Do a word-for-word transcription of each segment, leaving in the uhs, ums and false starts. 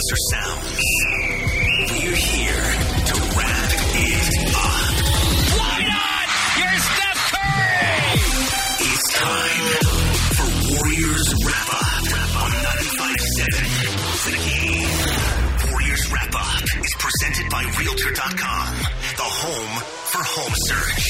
Hollister Sounds. We're here to wrap it up. Why not? Here's Steph Curry! It's time for Warriors Wrap Up on ninety-five point seven The Game. Warriors Wrap Up is presented by Realtor dot com, the home for home search.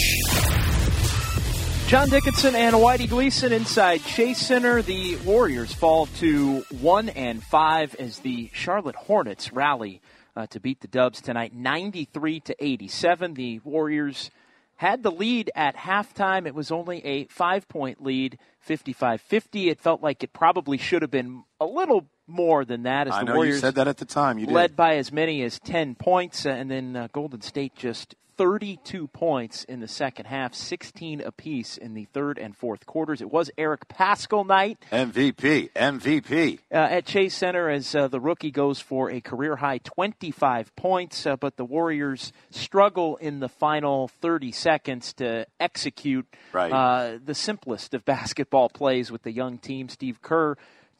John Dickinson and Whitey Gleason inside Chase Center. The Warriors fall to one and five as the Charlotte Hornets rally uh, to beat the Dubs tonight, ninety-three to eighty-seven. The Warriors had the lead at halftime. It was only a five-point lead, fifty-five fifty. It felt like it probably should have been a little more than that. As I the know Warriors you said that at the time. You led did. by as many as ten points, and then uh, Golden State just thirty-two points in the second half, sixteen apiece in the third and fourth quarters. It was Eric Paschall night. M V P, M V P. Uh, at Chase Center as uh, the rookie goes for a career-high twenty-five points, uh, but the Warriors struggle in the final thirty seconds to execute right. uh, the simplest of basketball plays with the young team. Steve Kerr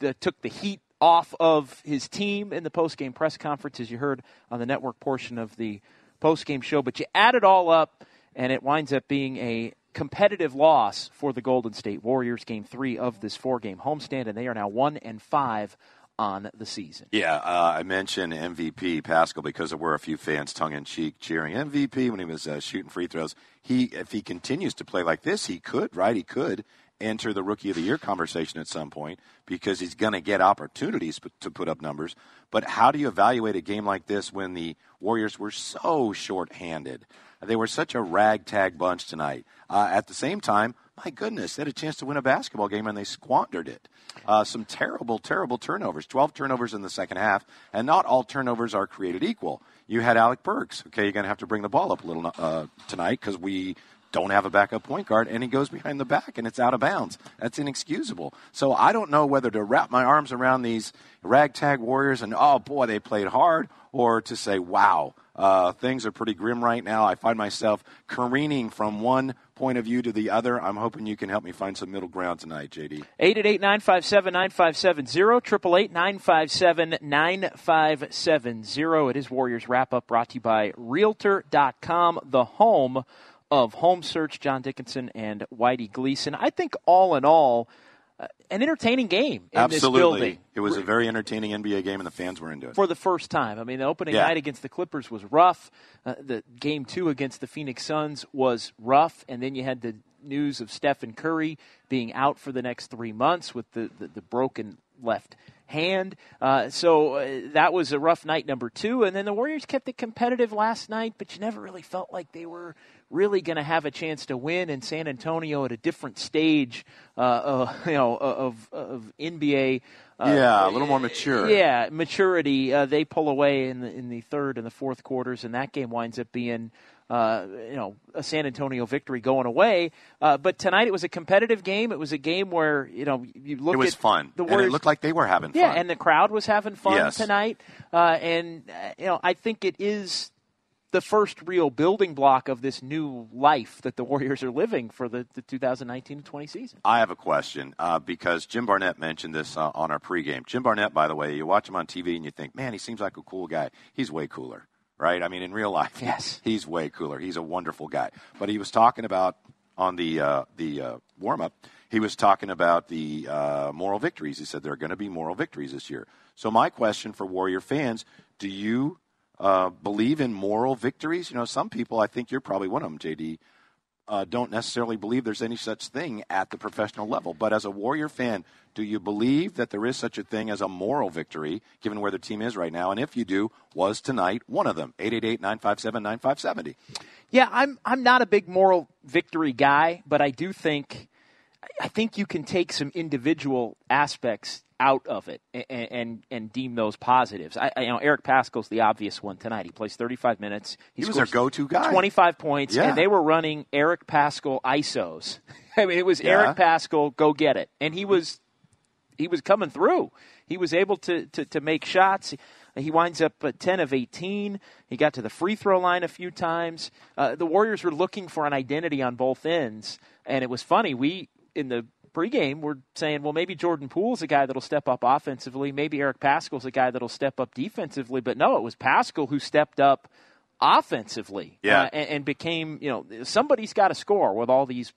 uh, took the heat off of his team in the post-game press conference, as you heard on the network portion of the post-game show, but you add it all up, and it winds up being a competitive loss for the Golden State Warriors, game three of this four-game homestand, and they are now one and five on the season. Yeah, uh, I mentioned M V P Paschall because there were a few fans tongue-in-cheek cheering M V P when he was uh, shooting free throws. He, if he continues to play like this, he could, right? He could enter the Rookie of the Year conversation at some point because he's going to get opportunities to put up numbers. But how do you evaluate a game like this when the Warriors were so shorthanded? They were such a ragtag bunch tonight. Uh, at the same time, my goodness, they had a chance to win a basketball game, and they squandered it. Uh, some terrible, terrible turnovers, twelve turnovers in the second half, and not all turnovers are created equal. You had Alec Burks. Okay, you're going to have to bring the ball up a little uh, tonight because we – don't have a backup point guard, and he goes behind the back, and it's out of bounds. That's inexcusable. So I don't know whether to wrap my arms around these ragtag Warriors and, oh, boy, they played hard, or to say, wow, uh, things are pretty grim right now. I find myself careening from one point of view to the other. I'm hoping you can help me find some middle ground tonight, J D. eight eight eight, nine five seven, nine five seven zero, eight eight eight, nine five seven, nine five seven zero. It is Warriors Wrap-Up, brought to you by Realtor dot com, the home of home search. John Dickinson and Whitey Gleason. I think all in all, uh, an entertaining game in Absolutely. this building. It was a very entertaining N B A game, and the fans were into it. For the first time. I mean, the opening yeah. night against the Clippers was rough. Uh, the game two against the Phoenix Suns was rough, and then you had the news of Steph Curry being out for the next three months with the, the, the broken left hand. Uh, so uh, that was a rough night, number two. And then the Warriors kept it competitive last night, but you never really felt like they were really going to have a chance to win. In San Antonio at a different stage uh, uh, you know, of, of N B A. Uh, yeah, a little more mature. Yeah, maturity. Uh, they pull away in the, in the third and the fourth quarters, and that game winds up being Uh, you know, a San Antonio victory going away. Uh, but tonight it was a competitive game. It was a game where, you know, you look at... It was at fun. The Warriors, and it looked like they were having fun. Yeah, and the crowd was having fun yes. tonight. Uh, and, uh, you know, I think it is the first real building block of this new life that the Warriors are living for the, the two thousand nineteen twenty season. I have a question uh, because Jim Barnett mentioned this uh, on our pregame. Jim Barnett, by the way, you watch him on T V and you think, man, he seems like a cool guy. He's way cooler. Right? I mean, in real life, yes. he's way cooler. He's a wonderful guy. But he was talking about, on the uh, the uh, warm-up, he was talking about the uh, moral victories. He said there are going to be moral victories this year. So my question for Warrior fans, do you uh, believe in moral victories? You know, some people, I think you're probably one of them, J D, uh, don't necessarily believe there's any such thing at the professional level. But as a Warrior fan, do you believe that there is such a thing as a moral victory, given where the team is right now? And if you do, was tonight one of them? eight eight eight, nine five seven, nine five seven zero. Yeah, I'm I'm not a big moral victory guy, but I do think I think you can take some individual aspects out of it and and, and deem those positives. I, I you know Eric Paschall's the obvious one tonight. He plays thirty-five minutes. He, he was their go-to guy. twenty-five points, yeah. and they were running Eric Paschall I S Os. I mean, it was yeah. Eric Paschall, go get it, and he was. He was coming through. He was able to, to, to make shots. He winds up ten of eighteen. He got to the free throw line a few times. Uh, the Warriors were looking for an identity on both ends, and it was funny. We, in the pregame we're saying, well, maybe Jordan Poole's a guy that'll step up offensively. Maybe Eric Paschall's a guy that'll step up defensively. But no, it was Paschall who stepped up offensively yeah. uh, and, and became, you know, somebody's got to score with all these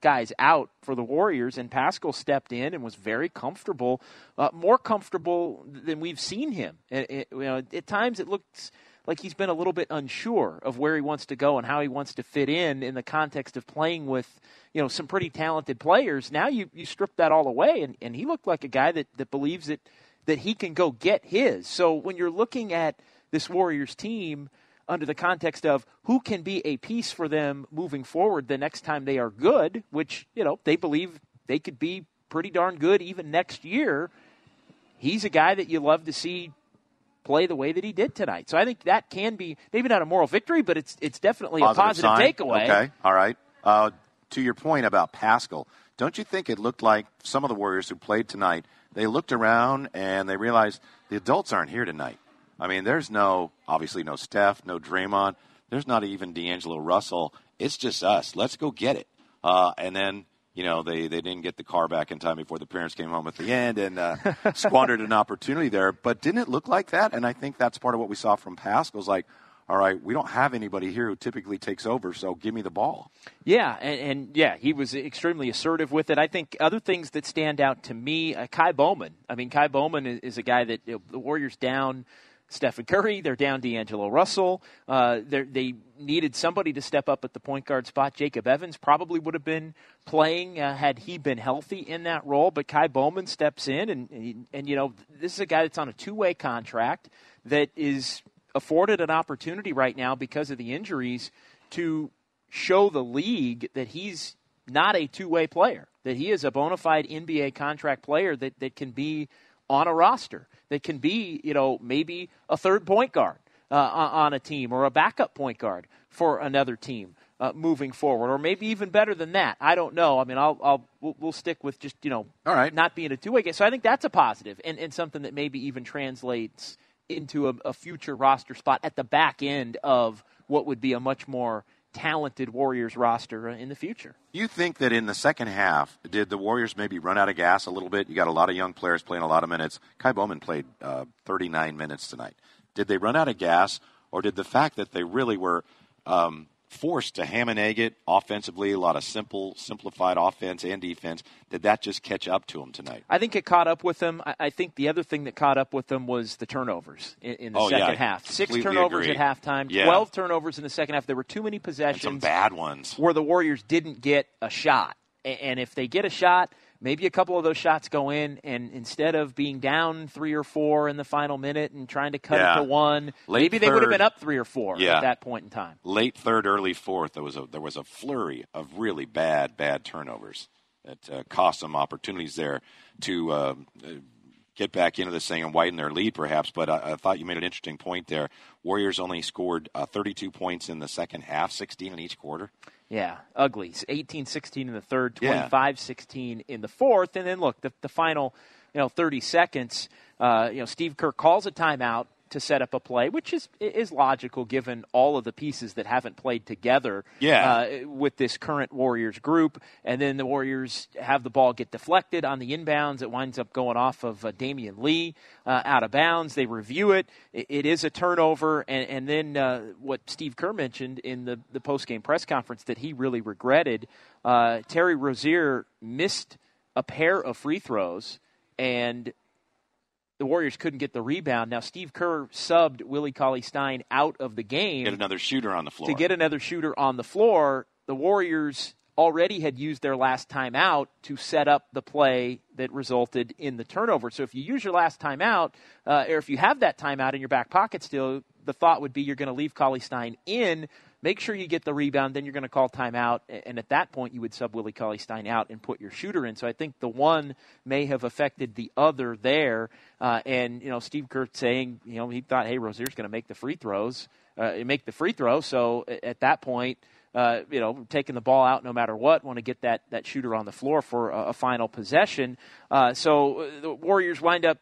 guys out for the Warriors, and Paschall stepped in and was very comfortable, uh, more comfortable than we've seen him. It, it, you know, at times it looks like he's been a little bit unsure of where he wants to go and how he wants to fit in in the context of playing with, you know, some pretty talented players. Now you, you strip that all away, and, and he looked like a guy that, that believes that, that he can go get his. So when you're looking at this Warriors team under the context of who can be a piece for them moving forward the next time they are good, which, you know, they believe they could be pretty darn good even next year, he's a guy that you love to see play the way that he did tonight. So I think that can be maybe not a moral victory, but it's it's definitely positive a positive sign. Takeaway. Okay, all right. Uh, to your point about Paschall, don't you think it looked like some of the Warriors who played tonight, they looked around and they realized the adults aren't here tonight? I mean, there's no, obviously no Steph, no Draymond. There's not even D'Angelo Russell. It's just us. Let's go get it. Uh, and then, you know, they, they didn't get the car back in time before the parents came home at the end and uh, squandered an opportunity there. But didn't it look like that? And I think that's part of what we saw from Paschall's like, all right, we don't have anybody here who typically takes over, so give me the ball. Yeah, and, and yeah, he was extremely assertive with it. I think other things that stand out to me, uh, Ky Bowman. I mean, Ky Bowman is, is a guy that, you know, the Warriors down Stephen Curry, they're down D'Angelo Russell. Uh, they needed somebody to step up at the point guard spot. Jacob Evans probably would have been playing uh, had he been healthy in that role. But Ky Bowman steps in, and, and, and, you know, this is a guy that's on a two-way contract that is afforded an opportunity right now because of the injuries to show the league that he's not a two-way player, that he is a bona fide N B A contract player that, that can be on a roster, that can be, you know, maybe a third point guard uh, on a team or a backup point guard for another team uh, moving forward, or maybe even better than that. I don't know. I mean, I'll, I'll we'll, we'll stick with just, you know, all right, not being a two-way guy. So I think that's a positive and, and something that maybe even translates into a, a future roster spot at the back end of what would be a much more talented Warriors roster in the future. You think that in the second half, did the Warriors maybe run out of gas a little bit? You got a lot of young players playing a lot of minutes. Ky Bowman played uh, thirty-nine minutes tonight. Did they run out of gas, or did the fact that they really were um, forced to ham and egg it offensively, a lot of simple, simplified offense and defense, did that just catch up to them tonight? I think it caught up with them. I, I think the other thing that caught up with them was the turnovers in, in the oh, second yeah, half. Six turnovers agree. At halftime, yeah. twelve turnovers in the second half. There were too many possessions. And some bad ones. Where the Warriors didn't get a shot. And if they get a shot, maybe a couple of those shots go in, and instead of being down three or four in the final minute and trying to cut yeah. it to one, Late maybe third, they would have been up three or four yeah. at that point in time. Late third, early fourth, there was a, there was a flurry of really bad, bad turnovers that uh, cost them opportunities there to uh, get back into this thing and widen their lead perhaps. But I, I thought you made an interesting point there. Warriors only scored uh, thirty-two points in the second half, sixteen in each quarter. Yeah, ugly. eighteen sixteen in the third, twenty-five sixteen yeah. in the fourth. And then, look, the, the final, you know, thirty seconds, uh, you know, Steve Kerr calls a timeout to set up a play, which is is logical given all of the pieces that haven't played together yeah. uh, with this current Warriors group. And then the Warriors have the ball get deflected on the inbounds. It winds up going off of uh, Damion Lee uh, out of bounds. They review it. It, it is a turnover. And, and then uh, what Steve Kerr mentioned in the, the post-game press conference that he really regretted, uh, Terry Rozier missed a pair of free throws and the Warriors couldn't get the rebound. Now, Steve Kerr subbed Willie Cauley-Stein out of the game. Get another shooter on the floor. To get another shooter on the floor, the Warriors already had used their last timeout to set up the play that resulted in the turnover. So if you use your last timeout, uh, or if you have that timeout in your back pocket still, the thought would be you're going to leave Cauley-Stein in, make sure you get the rebound, then you're going to call timeout, and at that point you would sub Willie Cauley-Stein out and put your shooter in. So I think the one may have affected the other there, uh, and, you know, Steve Kerr saying, you know, he thought, hey, Rozier's going to make the free throws, uh, make the free throw, so at that point, uh, you know, taking the ball out no matter what, want to get that, that shooter on the floor for a, a final possession. Uh, so the Warriors wind up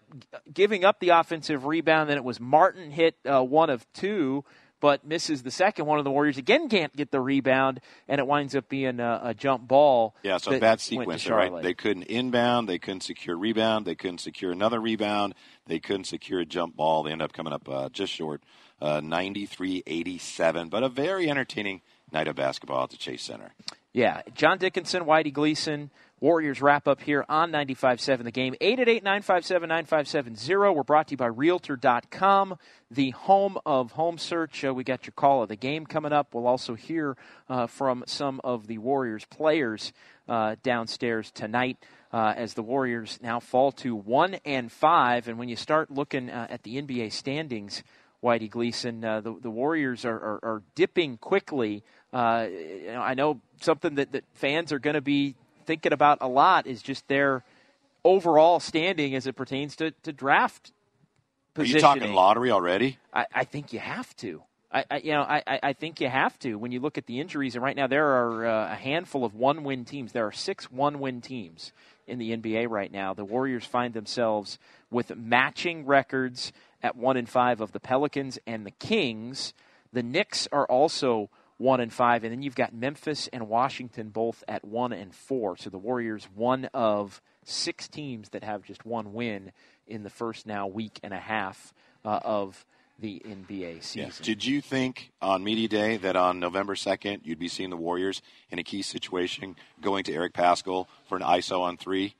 giving up the offensive rebound, then it was Martin hit uh, one of two, but misses the second one, and the Warriors again can't get the rebound, and it winds up being a, a jump ball. Yeah, so that bad sequence, right? They couldn't inbound, they couldn't secure rebound, they couldn't secure another rebound, they couldn't secure a jump ball. They end up coming up uh, just short, uh, ninety-three eighty-seven, but a very entertaining night of basketball at the Chase Center. Yeah, John Dickinson, Whitey Gleason, Warriors wrap up here on ninety-five seven The Game. eight eight eight, nine five seven, nine five seven zero. We're brought to you by Realtor dot com, the home of home search. Uh, we got your call of the game coming up. We'll also hear uh, from some of the Warriors players uh, downstairs tonight uh, as the Warriors now fall to one and five. And when you start looking uh, at the N B A standings, Whitey Gleason, uh, the, the Warriors are, are, are dipping quickly. Uh, you know, I know something that, that fans are going to be thinking about a lot is just their overall standing as it pertains to, to draft positioning. Are you talking lottery already? I, I think you have to. I, I you know I, I think you have to when you look at the injuries. And right now there are uh, a handful of one-win teams. There are six one-win teams in the N B A right now. The Warriors find themselves with matching records at one and five of the Pelicans and the Kings. The Knicks are also one and five, and then you've got Memphis and Washington both at one and four. So the Warriors, one of six teams that have just one win in the first now week and a half uh, of the N B A season. Yeah. Did you think on Media Day that on November second you'd be seeing the Warriors in a key situation going to Eric Paschall for an I S O on three?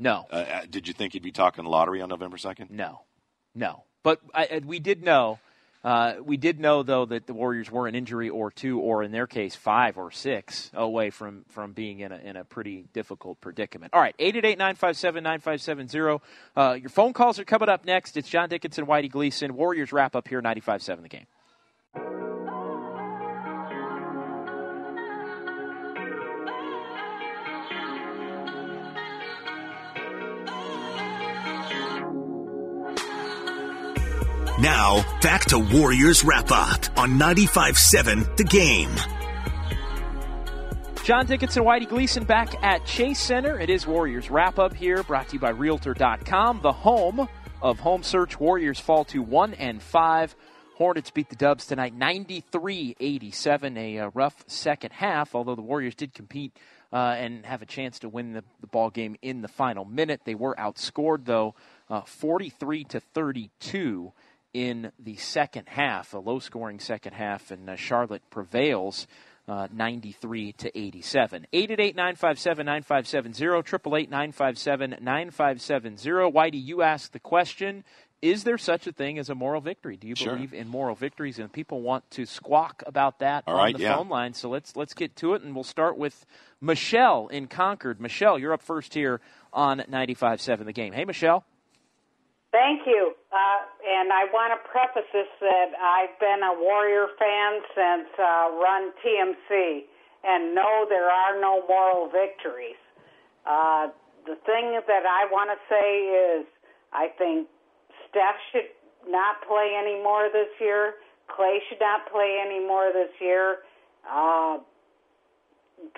No. Uh, did you think you'd be talking lottery on November second? No. No. But I, we did know. Uh, we did know, though, that the Warriors were an injury or two, or in their case, five or six away from, from being in a in a pretty difficult predicament. All right, eight eight eight, nine five seven, nine five seven zero. Uh, your phone calls are coming up next. It's John Dickinson, Whitey Gleason. Warriors wrap up here, ninety-five seven The Game. Now, back to Warriors Wrap-Up on ninety-five seven The Game. John Dickinson, Whitey Gleason back at Chase Center. It is Warriors Wrap-Up here, brought to you by Realtor dot com, the home of home search. Warriors fall to one and five. Hornets beat the Dubs tonight ninety-three eighty-seven, a uh, rough second half, although the Warriors did compete uh, and have a chance to win the, the ball game in the final minute. They were outscored, though, uh, forty-three to thirty-two. In the second half, a low-scoring second half, and uh, Charlotte prevails uh, ninety-three to eighty-seven. eight eight eight, nine five seven, nine five seven zero, eight eight eight, nine five seven, nine five seven zero. Whitey, you asked the question, is there such a thing as a moral victory? Do you sure. believe in moral victories? And people want to squawk about that All on right, the yeah. phone line, so let's let's get to it, and we'll start with Michelle in Concord. Michelle, you're up first here on ninety-five seven The Game. Hey, Michelle. Thank you, uh, and I want to preface this that I've been a Warrior fan since uh, Run T M C, and no, there are no moral victories. Uh, the thing that I want to say is I think Steph should not play anymore this year. Klay should not play anymore this year. Uh,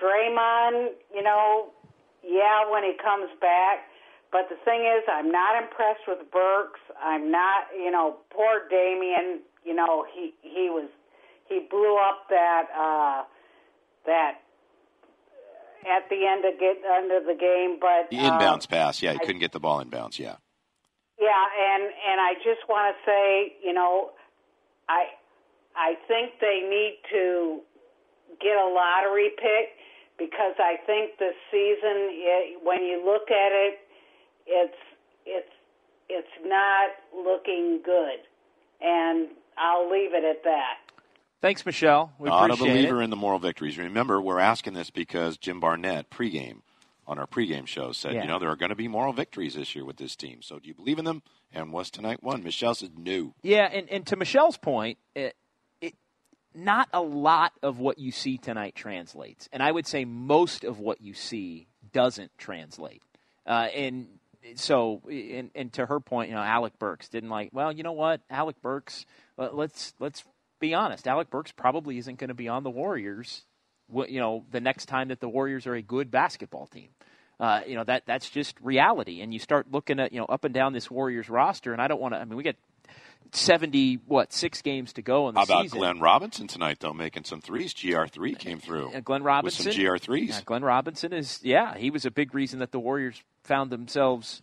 Draymond, you know, yeah, when he comes back. But the thing is, I'm not impressed with Burks. I'm not, you know, poor Damion. You know, he he was he blew up that uh, that at the end of get under the game. But the inbounds um, pass, yeah, he I, couldn't get the ball inbounds, yeah. Yeah, and and I just want to say, you know, I I think they need to get a lottery pick because I think this season, it, when you look at it. It's it's it's not looking good, and I'll leave it at that. Thanks, Michelle. We not appreciate it. Not a believer it. in the moral victories. Remember, we're asking this because Jim Barnett, pregame, on our pregame show, said, yeah. you know, there are going to be moral victories this year with this team. So do you believe in them? And was tonight one? Michelle said no. Yeah, and, and to Michelle's point, it, it, not a lot of what you see tonight translates. And I would say most of what you see doesn't translate. Uh, and – So, and, and to her point, you know, Alec Burks didn't like, well, you know what, Alec Burks, let's let's be honest, Alec Burks probably isn't going to be on the Warriors, you know, the next time that the Warriors are a good basketball team. uh, you know, that that's just reality. And you start looking at, you know, up and down this Warriors roster, and I don't want to – I mean, we got – Seventy what six games to go in the season. How about season. Glenn Robinson tonight though, making some threes? G R three came through. Uh, Glenn Robinson with some G R threes. Yeah, Glenn Robinson is yeah, he was a big reason that the Warriors found themselves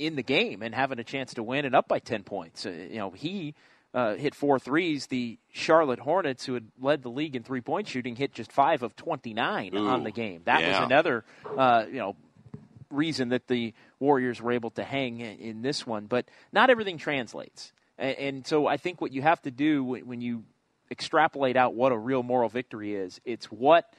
in the game and having a chance to win and up by ten points. Uh, you know he uh, hit four threes. The Charlotte Hornets, who had led the league in three point shooting, hit just five of twenty nine on the game. That yeah. was another uh, you know reason that the Warriors were able to hang in this one. But not everything translates. And so I think what you have to do when you extrapolate out what a real moral victory is, it's what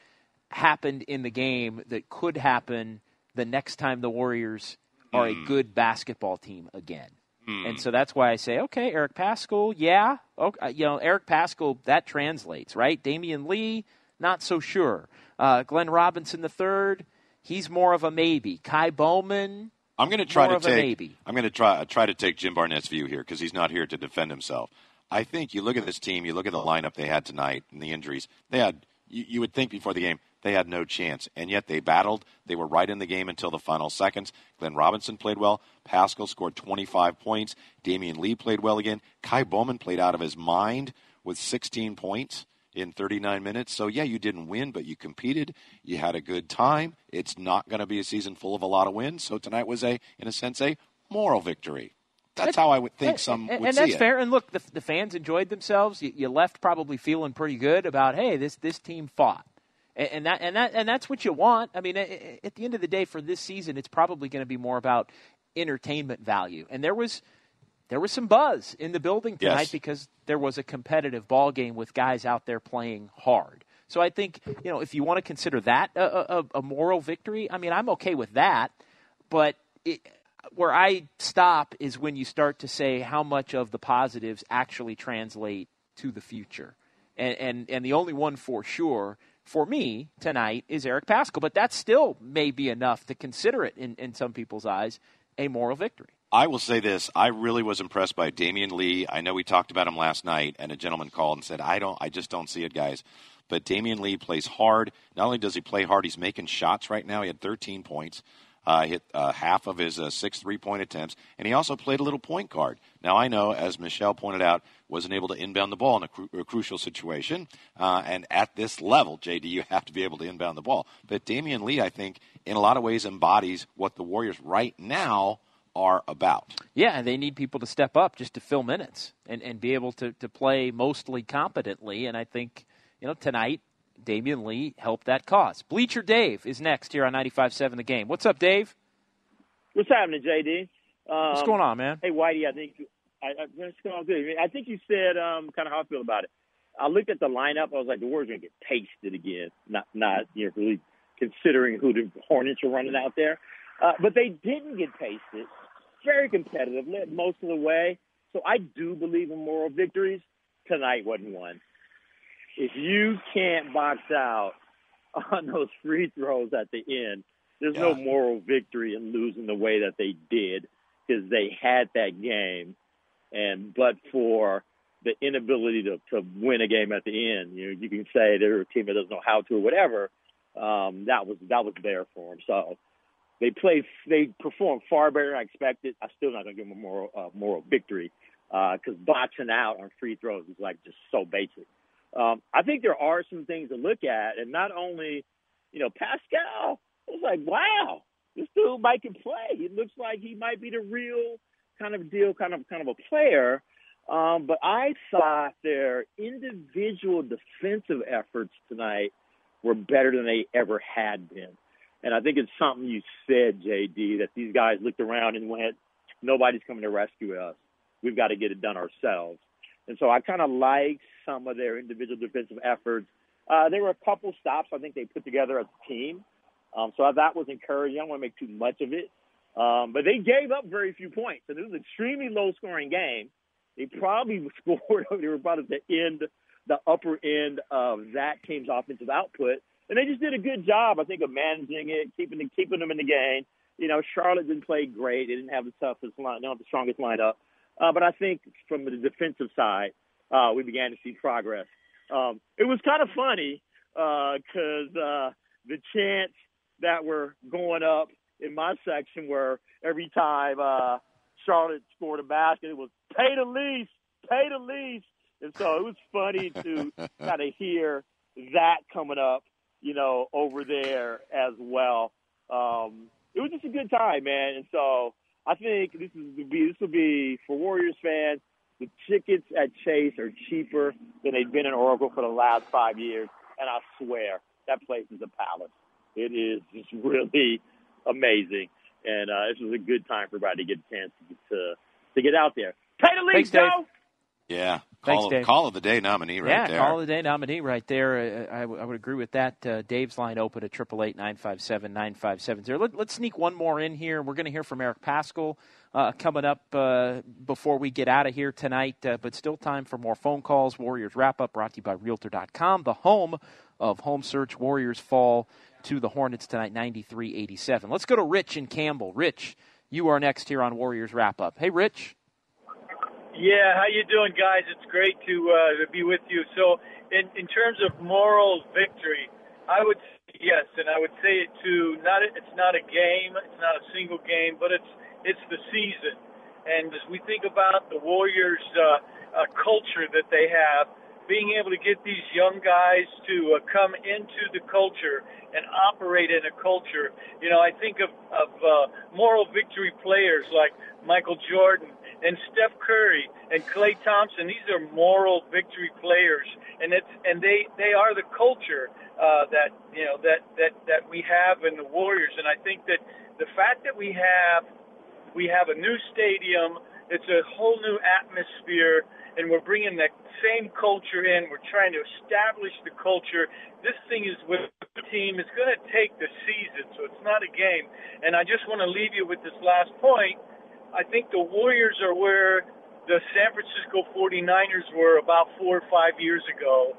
happened in the game that could happen the next time the Warriors are mm. a good basketball team again. Mm. And so that's why I say, okay, Eric Paschall, yeah. Okay, you know, Eric Paschall, that translates, right? Damion Lee, not so sure. Uh, Glenn Robinson the third, he's more of a maybe. Ky Bowman... I'm going to try More to take. I'm going to try try to take Jim Barnett's view here because he's not here to defend himself. I think you look at this team, you look at the lineup they had tonight and the injuries they had. You, you would think before the game they had no chance, and yet they battled. They were right in the game until the final seconds. Glenn Robinson played well. Paschall scored twenty-five points. Damion Lee played well again. Ky Bowman played out of his mind with sixteen points in thirty-nine minutes. So, yeah, you didn't win, but you competed. You had a good time. It's not going to be a season full of a lot of wins. So tonight was, a, in a sense, a moral victory. That's how I would think some would see it. And that's fair. And, look, the, the fans enjoyed themselves. You, you left probably feeling pretty good about, hey, this this team fought. And, and, that, and, that, and that's what you want. I mean, at the end of the day for this season, it's probably going to be more about entertainment value. And there was – There was some buzz in the building tonight yes. because there was a competitive ball game with guys out there playing hard. So I think, you know, if you want to consider that a, a, a moral victory, I mean, I'm okay with that. But it, where I stop is when you start to say how much of the positives actually translate to the future. And and, and the only one for sure for me tonight is Eric Paschall. But that still may be enough to consider it in, in some people's eyes a moral victory. I will say this. I really was impressed by Damion Lee. I know we talked about him last night, and a gentleman called and said, I don't, I just don't see it, guys. But Damion Lee plays hard. Not only does he play hard, he's making shots right now. He had thirteen points, uh, hit uh, half of his uh, six three-point attempts, and he also played a little point guard. Now, I know, as Michelle pointed out, wasn't able to inbound the ball in a, cru- a crucial situation. Uh, and at this level, J D, you have to be able to inbound the ball. But Damion Lee, I think, in a lot of ways embodies what the Warriors right now are about. Yeah, and they need people to step up just to fill minutes and, and be able to, to play mostly competently. And I think, you know, tonight, Damion Lee helped that cause. Bleacher Dave is next here on ninety-five seven The Game. What's up, Dave? What's happening, J D? Um, What's going on, man? Hey, Whitey, I think I, I, it's going good. I, mean, I think you said um, kind of how I feel about it. I looked at the lineup. I was like, the Warriors are going to get pasted again, not, not you know, really considering who the Hornets are running out there. Uh, but they didn't get pasted. Very competitive, led most of the way. So I do believe in moral victories. Tonight wasn't one. If you can't box out on those free throws at the end, there's yeah. no moral victory in losing the way that they did because they had that game. And but for the inability to, to win a game at the end, you know, you can say they're a team that doesn't know how to or whatever. Um, that was that was there for them. So. They played. They performed far better than I expected. I'm still not going to give them a moral, uh, moral victory because uh, botching out on free throws is like just so basic. Um, I think there are some things to look at, and not only, you know, Paschall. It's like, wow, this dude might can play. He looks like he might be the real kind of deal, kind of kind of a player. Um, but I thought their individual defensive efforts tonight were better than they ever had been. And I think it's something you said, J D, that these guys looked around and went, nobody's coming to rescue us. We've got to get it done ourselves. And so I kind of liked some of their individual defensive efforts. Uh, there were a couple stops I think they put together as a team. Um, so that was encouraging. I don't want to make too much of it. Um, but they gave up very few points. And it was an extremely low-scoring game. They probably scored – they were probably at the end, the upper end of that team's offensive output. And they just did a good job, I think, of managing it, keeping them, keeping them in the game. You know, Charlotte didn't play great. They didn't have the toughest line, not the strongest lineup. Uh, but I think from the defensive side, uh, we began to see progress. Um, it was kind of funny because uh, uh, the chance that we're going up in my section where every time uh, Charlotte scored a basket, it was pay the lease, pay the lease. And so it was funny to kind of hear that coming up, you know, over there as well. Um, it was just a good time, man. And so I think this is be this will be for Warriors fans. The tickets at Chase are cheaper than they've been in Oracle for the last five years. And I swear, that place is a palace. It is just really amazing. And uh, this was a good time for everybody to get a chance to get, to, to get out there. Pay the league, Joe! Yeah. Thanks, call, Dave. Call of the day nominee right yeah, there. Yeah, call of the day nominee right there. I, I, w- I would agree with that. Uh, Dave's line open at eight eight eight, nine five seven, nine five seven zero. Let, let's sneak one more in here. We're going to hear from Eric Paschall uh, coming up uh, before we get out of here tonight, uh, but still time for more phone calls. Warriors Wrap-Up brought to you by Realtor dot com, the home of home search. Warriors fall to the Hornets tonight, ninety-three eighty-seven. Let's go to Rich in Campbell. Rich, you are next here on Warriors Wrap-Up. Hey, Rich. Yeah, how you doing, guys? It's great to uh, to be with you. So, in, in terms of moral victory, I would say yes, and I would say it to not it's not a game, it's not a single game, but it's it's the season. And as we think about the Warriors' uh, uh, culture that they have, being able to get these young guys to uh, come into the culture and operate in a culture, you know, I think of of uh, moral victory players like Michael Jordan and Steph Curry and Klay Thompson. These are moral victory players, and it's and they, they are the culture uh, that you know that, that, that we have in the Warriors. And I think that the fact that we have we have a new stadium, it's a whole new atmosphere, and we're bringing that same culture in. We're trying to establish the culture. This thing is with the team. It's going to take the season, so it's not a game. And I just want to leave you with this last point. I think the Warriors are where the San Francisco forty-niners were about four or five years ago,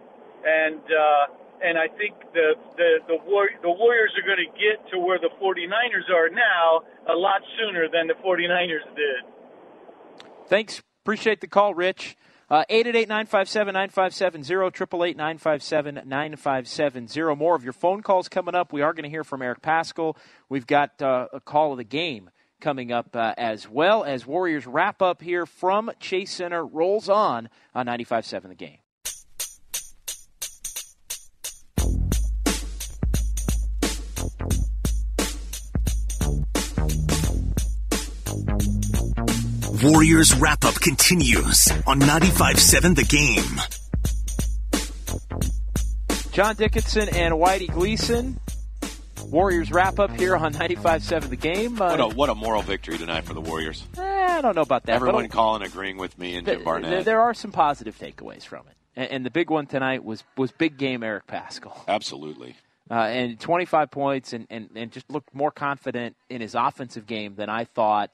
and uh, and I think the the the, War- the Warriors are going to get to where the forty-niners are now a lot sooner than the forty-niners did. Thanks. Appreciate the call, Rich. Uh, eight eight eight, nine five seven, nine five seven zero, eight eight eight, nine five seven, nine five seven zero. More of your phone calls coming up. We are going to hear from Eric Paschall. We've got uh, a call of the game coming up uh, as well as Warriors Wrap Up here from Chase Center rolls on on ninety-five seven The Game. Warriors Wrap Up continues on ninety-five seven The Game. John Dickinson and Whitey Gleason. Warriors Wrap Up here on ninety-five seven The Game. Uh, what, a, what a moral victory tonight for the Warriors. Eh, I don't know about that. Everyone calling, agreeing with me and th- Jim Barnett. Th- there are some positive takeaways from it. And, and the big one tonight was, was big game Eric Paschall. Absolutely. Uh, and twenty-five points and, and, and just looked more confident in his offensive game than I thought.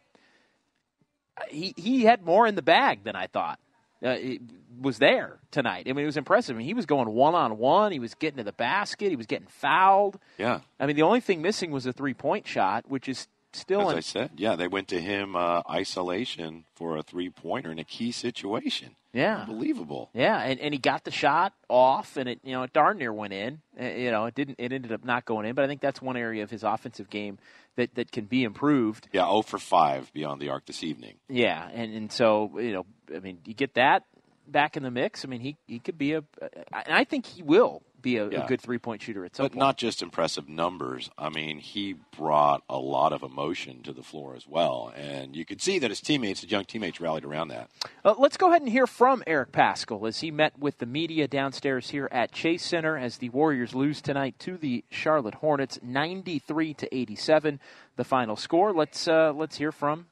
He, he had more in the bag than I thought. Uh, it was there tonight. I mean, it was impressive. I mean, he was going one-on-one. He was getting to the basket. He was getting fouled. Yeah. I mean, the only thing missing was a three-point shot, which is still As in- I said, yeah, they went to him uh, isolation for a three-pointer in a key situation. Yeah. Unbelievable. Yeah, and, and he got the shot off, and it you know it darn near went in. Uh, you know, it didn't. It ended up not going in, but I think that's one area of his offensive game that, that can be improved. Yeah, oh for five beyond the arc this evening. Yeah, and, and so, you know, I mean, you get that back in the mix. I mean, he, he could be a – and I think he will be a, yeah. a good three-point shooter at some but point. But not just impressive numbers. I mean, he brought a lot of emotion to the floor as well. And you could see that his teammates, his young teammates, rallied around that. Uh, let's go ahead and hear from Eric Paschall as he met with the media downstairs here at Chase Center as the Warriors lose tonight to the Charlotte Hornets, ninety-three to eighty-seven, the final score. Let's uh, let's hear from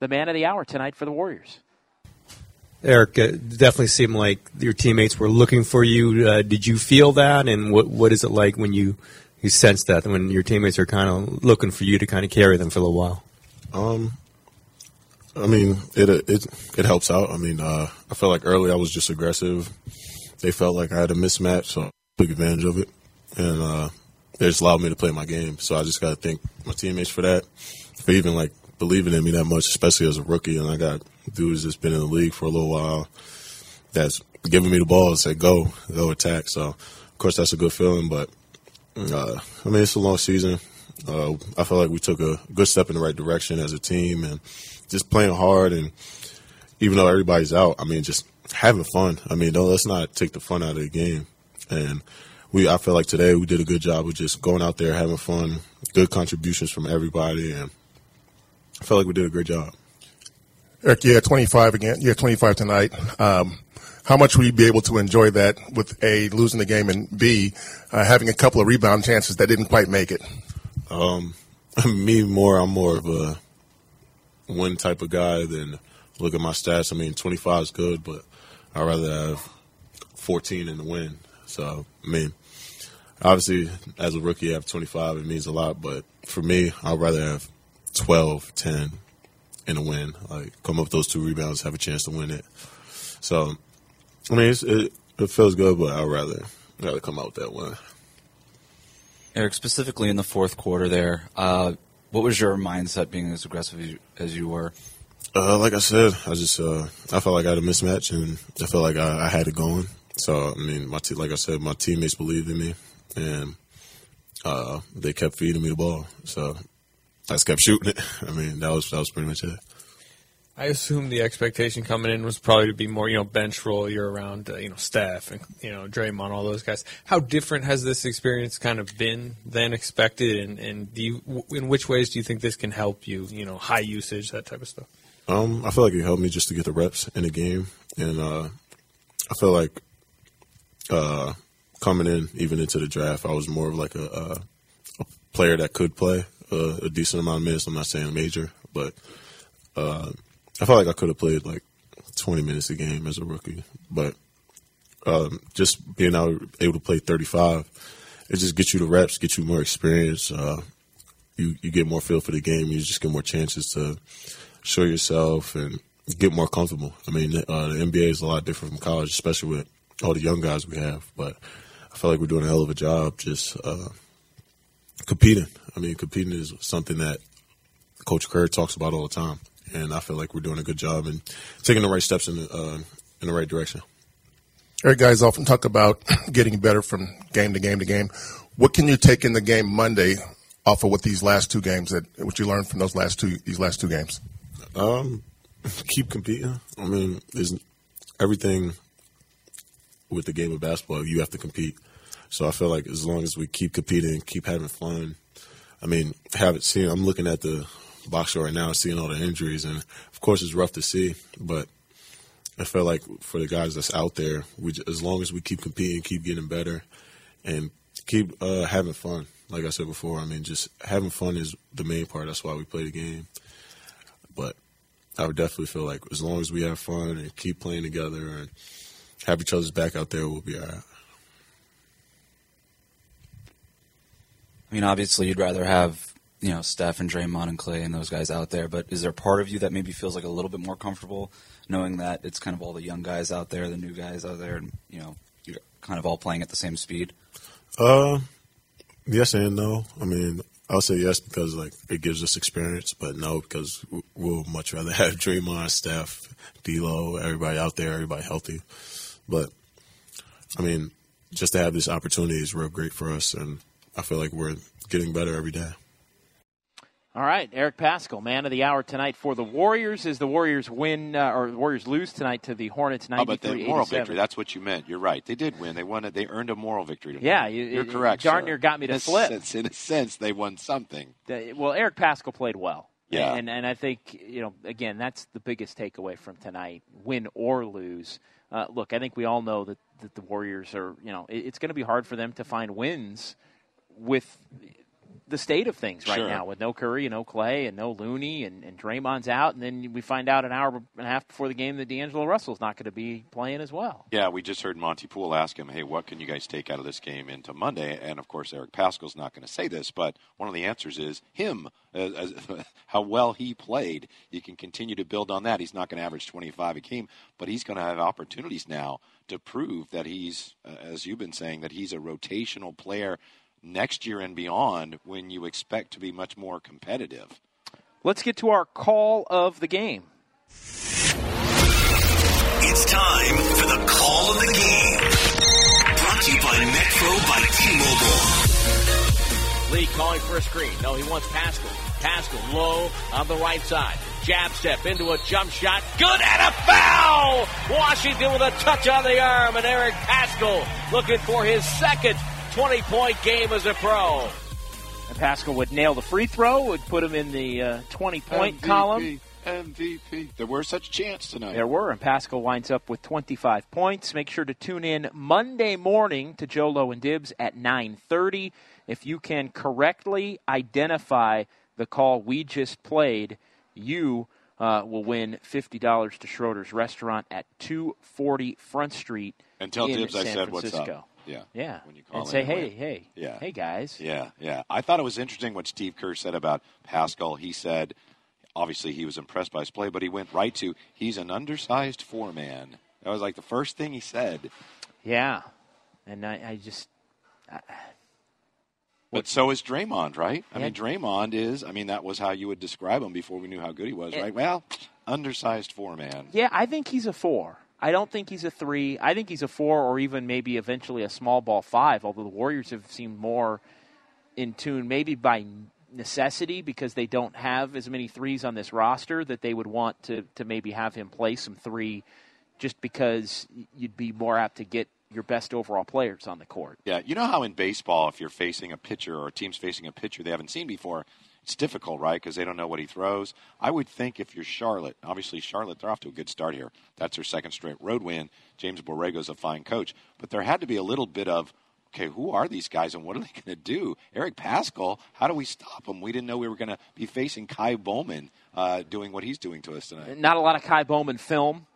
the man of the hour tonight for the Warriors. Eric, it definitely seemed like your teammates were looking for you. Uh, did you feel that? And what what is it like when you, you sense that, when your teammates are kind of looking for you to kind of carry them for a little while? Um, I mean, it it it helps out. I mean, uh, I felt like early I was just aggressive. They felt like I had a mismatch, so I took advantage of it. And uh, they just allowed me to play my game. So I just got to thank my teammates for that, for even, like, believing in me that much, especially as a rookie. And I got dudes that's been in the league for a little while that's giving me the ball and said, go, go attack. So, of course, that's a good feeling. But, uh, I mean, it's a long season. Uh, I feel like we took a good step in the right direction as a team and just playing hard. And even though everybody's out, I mean, just having fun. I mean, don't, let's not take the fun out of the game. And we, I feel like today we did a good job of just going out there, having fun, good contributions from everybody. And I feel like we did a great job. Eric, you had twenty-five again. You had twenty-five tonight. Um, how much will you be able to enjoy that with, A, losing the game, and, B, uh, having a couple of rebound chances that didn't quite make it? Um, me more, I'm more of a win type of guy than look at my stats. I mean, twenty-five is good, but I'd rather have fourteen in the win. So, I mean, obviously, as a rookie, I have twenty-five. It means a lot. But for me, I'd rather have twelve, ten in a win. Like, come up with those two rebounds, have a chance to win it. So, I mean, it's, it, it feels good, but I'd rather, rather come out with that win. Eric, specifically in the fourth quarter there, uh, what was your mindset being as aggressive as you, as you were? Uh, like I said, I just uh, I felt like I had a mismatch, and I felt like I, I had it going. So, I mean, my te- like I said, my teammates believed in me, and uh, they kept feeding me the ball. So I just kept shooting it. I mean, that was that was pretty much it. I assume the expectation coming in was probably to be more, you know, bench role. You're around, uh, you know, Steph and, you know, Draymond, all those guys. How different has this experience kind of been than expected? And, and do you, in which ways do you think this can help you, you know, high usage, that type of stuff? Um, I feel like it helped me just to get the reps in the game. And uh, I feel like uh, coming in, even into the draft, I was more of like a, a player that could play a, a decent amount of minutes. I'm not saying major, but uh, – I felt like I could have played like twenty minutes a game as a rookie, but um, just being out able to play thirty-five, it just gets you the reps, gets you more experience. Uh, you you get more feel for the game. You just get more chances to show yourself and get more comfortable. I mean, uh, the N B A is a lot different from college, especially with all the young guys we have. But I feel like we're doing a hell of a job just uh, competing. I mean, competing is something that Coach Kerr talks about all the time. And I feel like we're doing a good job and taking the right steps in the, uh, in the right direction. Eric, guys often talk about getting better from game to game to game. What can you take in the game Monday off of what these last two games that what you learned from those last two these last two games? Um, keep competing. I mean, there's everything with the game of basketball. You have to compete. So I feel like as long as we keep competing, keep having fun. I mean, haven't seen. I'm looking at the boxer right now, seeing all the injuries, and of course it's rough to see, but I feel like for the guys that's out there, we just, as long as we keep competing, keep getting better, and keep uh, having fun. Like I said before, I mean, just having fun is the main part. That's why we play the game. But I would definitely feel like as long as we have fun and keep playing together and have each other's back out there, we'll be all right. I mean, obviously you'd rather have you know, Steph and Draymond and Klay and those guys out there, but is there a part of you that maybe feels like a little bit more comfortable knowing that it's kind of all the young guys out there, the new guys out there, and, you know, you're kind of all playing at the same speed? Uh, yes and no. I mean, I'll say yes because, like, it gives us experience, but no because we'll much rather have Draymond, Steph, D-Lo, everybody out there, everybody healthy. But, I mean, just to have this opportunity is real great for us, and I feel like we're getting better every day. All right, Eric Paschall, man of the hour tonight for the Warriors. Is the Warriors win uh, or the Warriors lose tonight to the Hornets ninety-three eighty-seven? Oh, but the moral victory, that's what you meant. You're right. They did win. They won it. They earned a moral victory tonight. Yeah, you, you're it, correct. Darn near got me to in flip. Sense, in a sense, they won something. The, well, Eric Paschall played well. Yeah. And, and I think, you know, again, that's the biggest takeaway from tonight, win or lose. Uh, look, I think we all know that, that the Warriors are, you know, it, it's going to be hard for them to find wins with – the state of things right sure. now with no Curry and no Klay and no Looney and, and Draymond's out. And then we find out an hour and a half before the game that D'Angelo Russell's not going to be playing as well. Yeah, we just heard Monty Poole ask him, hey, what can you guys take out of this game into Monday? And, of course, Eric Paschall's not going to say this, but one of the answers is him, uh, as, how well he played. You can continue to build on that. He's not going to average twenty-five a game, but he's going to have opportunities now to prove that he's, uh, as you've been saying, that he's a rotational player next year and beyond when you expect to be much more competitive. Let's get to our call of the game. It's time for the call of the game. Brought to you by Metro by T-Mobile. Lee calling for a screen. No, he wants Paschall. Paschall low on the right side. Jab step into a jump shot. Good, and a foul! Washington with a touch on the arm, and Eric Paschall looking for his second twenty-point game as a pro. And Paschall would nail the free throw, would put him in the uh, twenty-point M V P column. M V P. There were such chants tonight. There were, and Paschall winds up with twenty-five points. Make sure to tune in Monday morning to Jolo and Dibs at nine thirty. If you can correctly identify the call we just played, you uh, will win fifty dollars to Schroeder's Restaurant at two forty Front Street and tell in Dibs San I said Francisco. What's up. Yeah. Yeah. When you call and say, hey, hey, yeah. hey, guys. Yeah, yeah. I thought it was interesting what Steve Kerr said about Paschall. He said, obviously, he was impressed by his play, but he went right to, he's an undersized four-man. That was like the first thing he said. Yeah. And I, I just... I, but so is Draymond, right? I yeah. mean, Draymond is, I mean, that was how you would describe him before we knew how good he was, it, right? Well, undersized four-man. Yeah, I think he's a four. I don't think he's a three. I think he's a four, or even maybe eventually a small ball five, although the Warriors have seemed more in tune, maybe by necessity, because they don't have as many threes on this roster that they would want to, to maybe have him play some three, just because you'd be more apt to get your best overall players on the court. Yeah, you know how in baseball, if you're facing a pitcher or a team's facing a pitcher they haven't seen before, it's difficult, right, because they don't know what he throws. I would think if you're Charlotte, obviously Charlotte, they're off to a good start here. That's their second straight road win. James Borrego's a fine coach. But there had to be a little bit of, okay, who are these guys and what are they going to do? Eric Paschall, how do we stop him? We didn't know we were going to be facing Ky Bowman uh, doing what he's doing to us tonight. Not a lot of Ky Bowman film.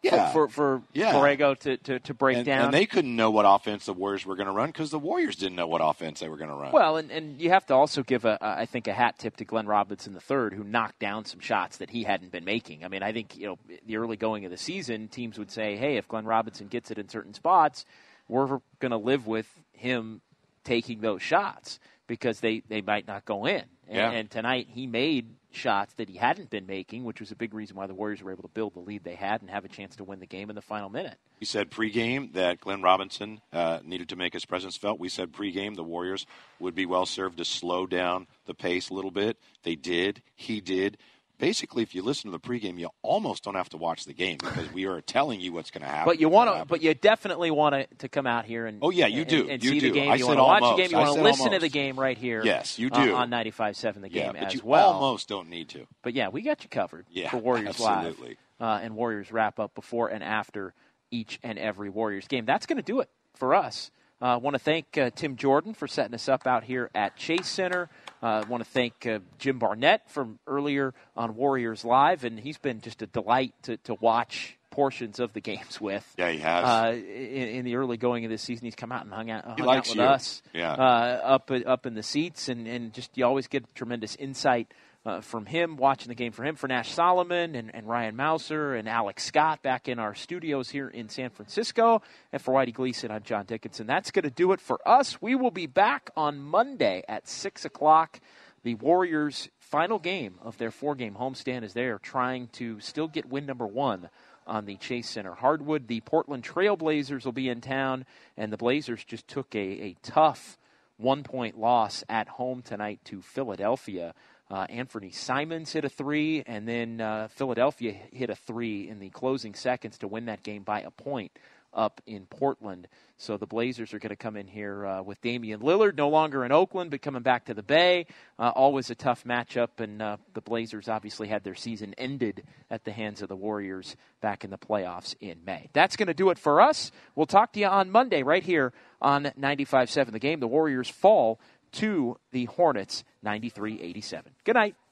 Yeah, for for, for yeah. Borrego to, to, to break and, down. And they couldn't know what offense the Warriors were going to run because the Warriors didn't know what offense they were going to run. Well, and, and you have to also give, a, a, I think, a hat tip to Glenn Robinson the third, who knocked down some shots that he hadn't been making. I mean, I think, you know, the early going of the season, teams would say, hey, if Glenn Robinson gets it in certain spots, we're going to live with him taking those shots because they, they might not go in. And, yeah. and tonight he made shots that he hadn't been making, which was a big reason why the Warriors were able to build the lead they had and have a chance to win the game in the final minute. You said pregame that Glenn Robinson uh, needed to make his presence felt. We said pregame the Warriors would be well served to slow down the pace a little bit. They did. He did. Basically, if you listen to the pregame, you almost don't have to watch the game because we are telling you what's going to happen. But you want to, but you definitely want to come out here and oh yeah, you do, and, and you see do. the game. I you want to watch the game. You want to listen almost. to the game right here. Yes, you do on, on ninety-five seven The Game yeah, but as you well. Almost don't need to. But yeah, we got you covered. Yeah, for Warriors absolutely. Live uh, and Warriors wrap up before and after each and every Warriors game. That's going to do it for us. I uh, want to thank uh, Tim Jordan for setting us up out here at Chase Center. I uh, want to thank uh, Jim Barnett from earlier on Warriors Live, and he's been just a delight to, to watch portions of the games with. Yeah, he has. Uh, in, in the early going of this season, he's come out and hung out, hung out with you. us yeah. uh, up up in the seats, and, and just you always get tremendous insight uh, from him, watching the game for him, for Nash Solomon and, and Ryan Mouser and Alex Scott back in our studios here in San Francisco. And for Whitey Gleason, I'm John Dickinson. That's going to do it for us. We will be back on Monday at six o'clock. The Warriors' final game of their four-game homestand as they are trying to still get win number one on the Chase Center hardwood. The Portland Trail Blazers will be in town, and the Blazers just took a, a tough one-point loss at home tonight to Philadelphia. Uh, Anthony Simons hit a three, and then uh, Philadelphia hit a three in the closing seconds to win that game by a point up in Portland. So the Blazers are going to come in here uh, with Damian Lillard, no longer in Oakland, but coming back to the Bay. Uh, always a tough matchup, and uh, the Blazers obviously had their season ended at the hands of the Warriors back in the playoffs in May. That's going to do it for us. We'll talk to you on Monday right here on ninety-five seven The Game. The Warriors fall to the Hornets, ninety-three eighty-seven. Good night.